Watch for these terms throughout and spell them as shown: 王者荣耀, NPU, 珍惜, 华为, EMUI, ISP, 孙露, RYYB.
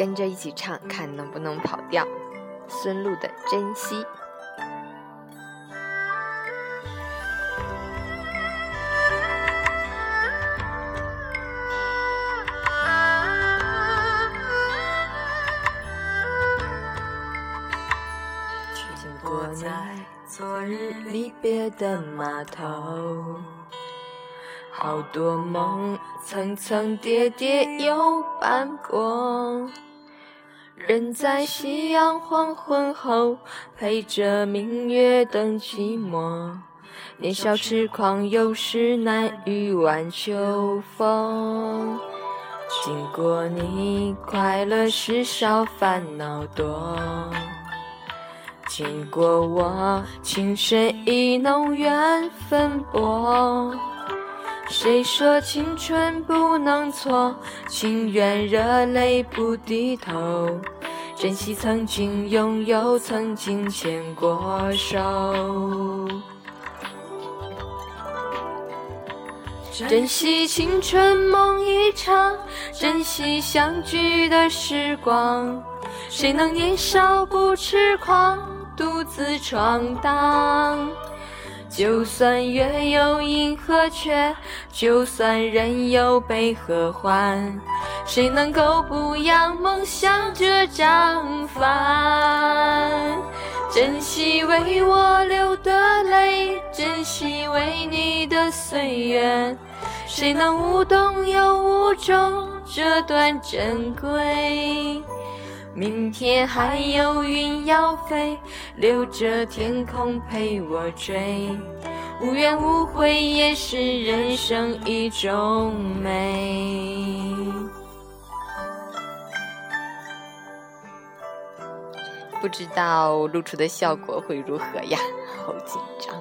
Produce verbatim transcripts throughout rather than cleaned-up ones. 跟着一起唱，看能不能跑调。孙露的《珍惜》。经过你昨日离别的码头，好多梦层层叠叠又斑驳，人在夕阳黄昏后陪着明月等寂寞，年少痴狂有时难御晚秋风。经过你快乐时少烦恼多，经过我情深意浓缘分薄，谁说青春不能错，情愿热泪不低头，珍惜曾经拥有，曾经牵过手。珍惜青春梦一场，珍惜相聚的时光，谁能年少不痴狂，独自闯荡。就算月有阴和缺，就算人有悲和欢，谁能够不扬梦想这张帆。珍惜为我流的泪，珍惜为你的岁月，谁能无动又无衷这段珍贵。明天还有云要飞，留着天空陪我追，无怨无悔也是人生一种美。不知道露出的效果会如何呀，好紧张。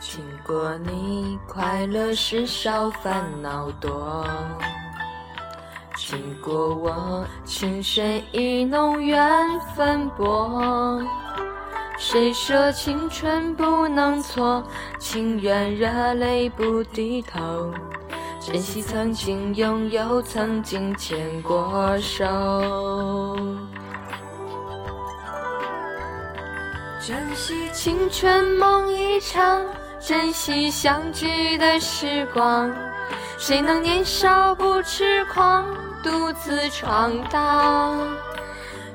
经过你快乐时少烦恼多，经过我情深意浓缘分薄，谁说青春不能错，情愿热泪不低头，珍惜曾经拥有，曾经牵过手。珍惜青春梦一场，珍惜相聚的时光，谁能年少不痴狂，独自闯荡。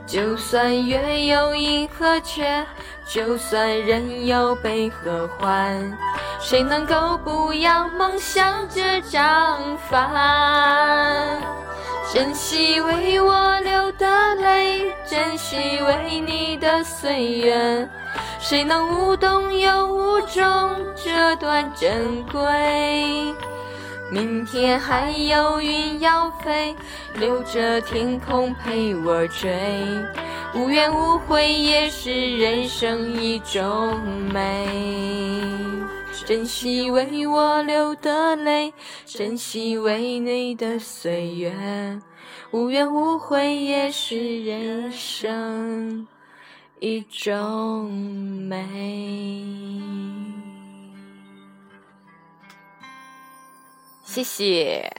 就算月有阴和缺，就算人有悲和欢，谁能够不扬梦想这张帆。珍惜为我流的泪，珍惜为你的岁月，谁能无动又无衷这段珍贵。明天还有云要飞，留着天空陪我追，无怨无悔也是人生一种美。珍惜为我流的泪，珍惜为你的岁月，无怨无悔也是人生一种美。谢谢。